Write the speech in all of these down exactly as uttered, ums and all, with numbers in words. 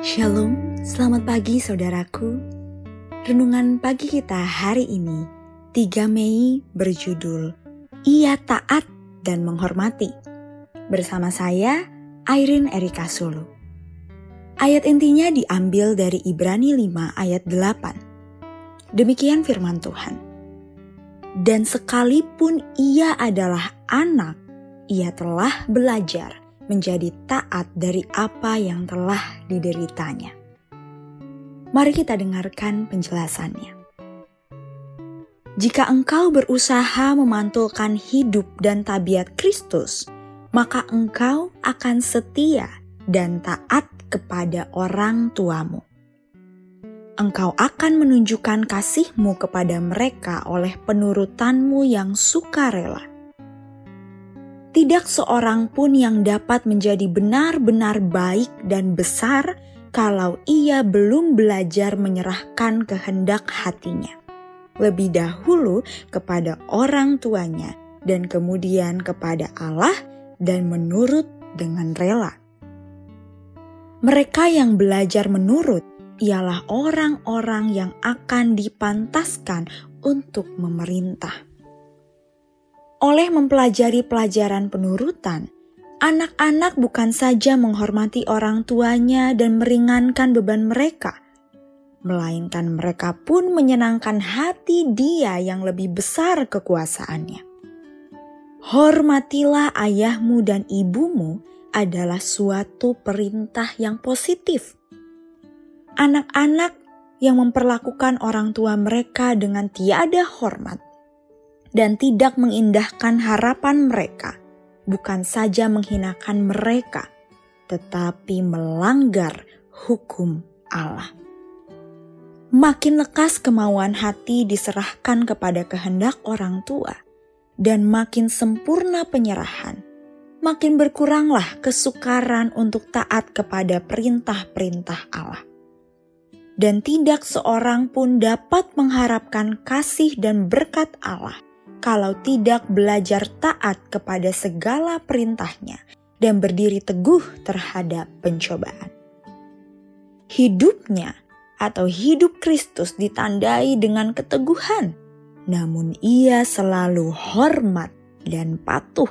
Shalom, selamat pagi saudaraku. Renungan pagi kita hari ini, tiga Mei, berjudul Ia Taat dan Menghormati. Bersama saya, Ayrin Erika Sulu. Ayat intinya diambil dari Ibrani lima ayat delapan. Demikian firman Tuhan. Dan sekalipun ia adalah anak, ia telah belajar menjadi taat dari apa yang telah dideritanya. Mari kita dengarkan penjelasannya. Jika engkau berusaha memantulkan hidup dan tabiat Kristus, maka engkau akan setia dan taat kepada orang tuamu. Engkau akan menunjukkan kasihmu kepada mereka oleh penurutanmu yang sukarela. Tidak seorang pun yang dapat menjadi benar-benar baik dan besar kalau ia belum belajar menyerahkan kehendak hatinya lebih dahulu kepada orang tuanya dan kemudian kepada Allah dan menurut dengan rela. Mereka yang belajar menurut ialah orang-orang yang akan dipantaskan untuk memerintah. Oleh mempelajari pelajaran penurutan, anak-anak bukan saja menghormati orang tuanya dan meringankan beban mereka, melainkan mereka pun menyenangkan hati Dia yang lebih besar kekuasaannya. Hormatilah ayahmu dan ibumu adalah suatu perintah yang positif. Anak-anak yang memperlakukan orang tua mereka dengan tiada hormat dan tidak mengindahkan harapan mereka, bukan saja menghinakan mereka, tetapi melanggar hukum Allah. Makin lekas kemauan hati diserahkan kepada kehendak orang tua, dan makin sempurna penyerahan, makin berkuranglah kesukaran untuk taat kepada perintah-perintah Allah. Dan tidak seorang pun dapat mengharapkan kasih dan berkat Allah kalau tidak belajar taat kepada segala perintahnya dan berdiri teguh terhadap pencobaan. Hidupnya atau hidup Kristus ditandai dengan keteguhan, namun ia selalu hormat dan patuh.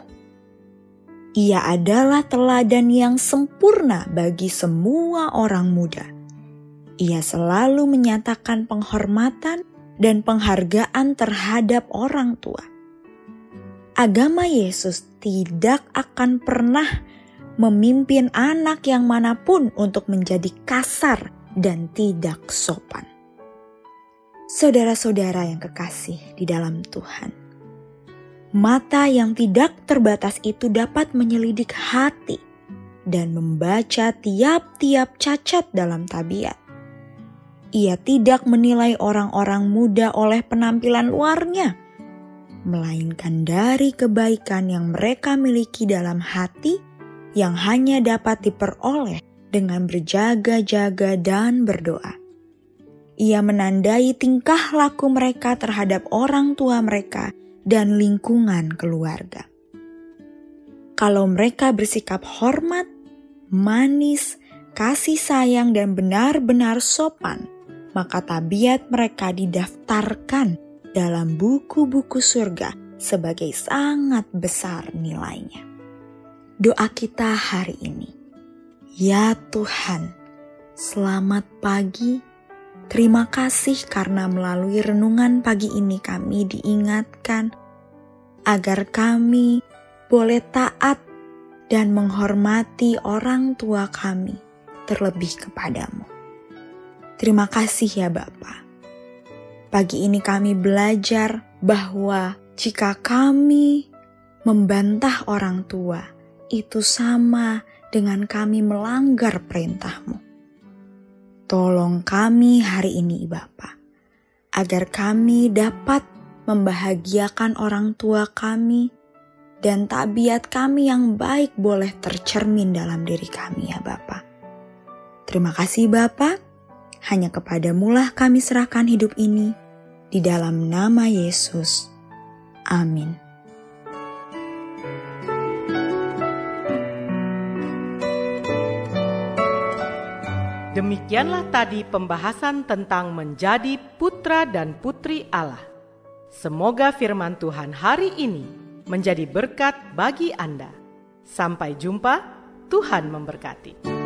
Ia adalah teladan yang sempurna bagi semua orang muda. Ia selalu menyatakan penghormatan dan penghargaan terhadap orang tua. Agama Yesus tidak akan pernah memimpin anak yang manapun untuk menjadi kasar dan tidak sopan. Saudara-saudara yang kekasih di dalam Tuhan, mata yang tidak terbatas itu dapat menyelidik hati dan membaca tiap-tiap cacat dalam tabiat. Ia tidak menilai orang-orang muda oleh penampilan luarnya, melainkan dari kebaikan yang mereka miliki dalam hati yang hanya dapat diperoleh dengan berjaga-jaga dan berdoa. Ia menandai tingkah laku mereka terhadap orang tua mereka dan lingkungan keluarga. Kalau mereka bersikap hormat, manis, kasih sayang dan benar-benar sopan, maka tabiat mereka didaftarkan dalam buku-buku surga sebagai sangat besar nilainya. Doa kita hari ini. Ya Tuhan, selamat pagi. Terima kasih karena melalui renungan pagi ini kami diingatkan agar kami boleh taat dan menghormati orang tua kami, terlebih kepadamu. Terima kasih ya Bapa. Pagi ini kami belajar bahwa jika kami membantah orang tua, itu sama dengan kami melanggar perintah-Mu. Tolong kami hari ini, Bapa, agar kami dapat membahagiakan orang tua kami dan tabiat kami yang baik boleh tercermin dalam diri kami ya Bapa. Terima kasih Bapa, hanya kepadamulah kami serahkan hidup ini, di dalam nama Yesus. Amin. Demikianlah tadi pembahasan tentang menjadi putra dan putri Allah. Semoga firman Tuhan hari ini menjadi berkat bagi Anda. Sampai jumpa, Tuhan memberkati.